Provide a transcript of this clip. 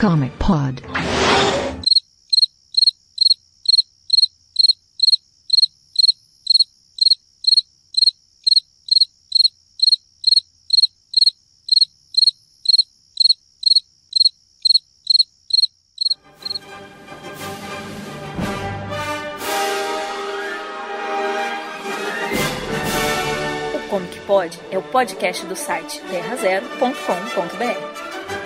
Comicpod. O Comicpod é o podcast do site terrazero.com.br.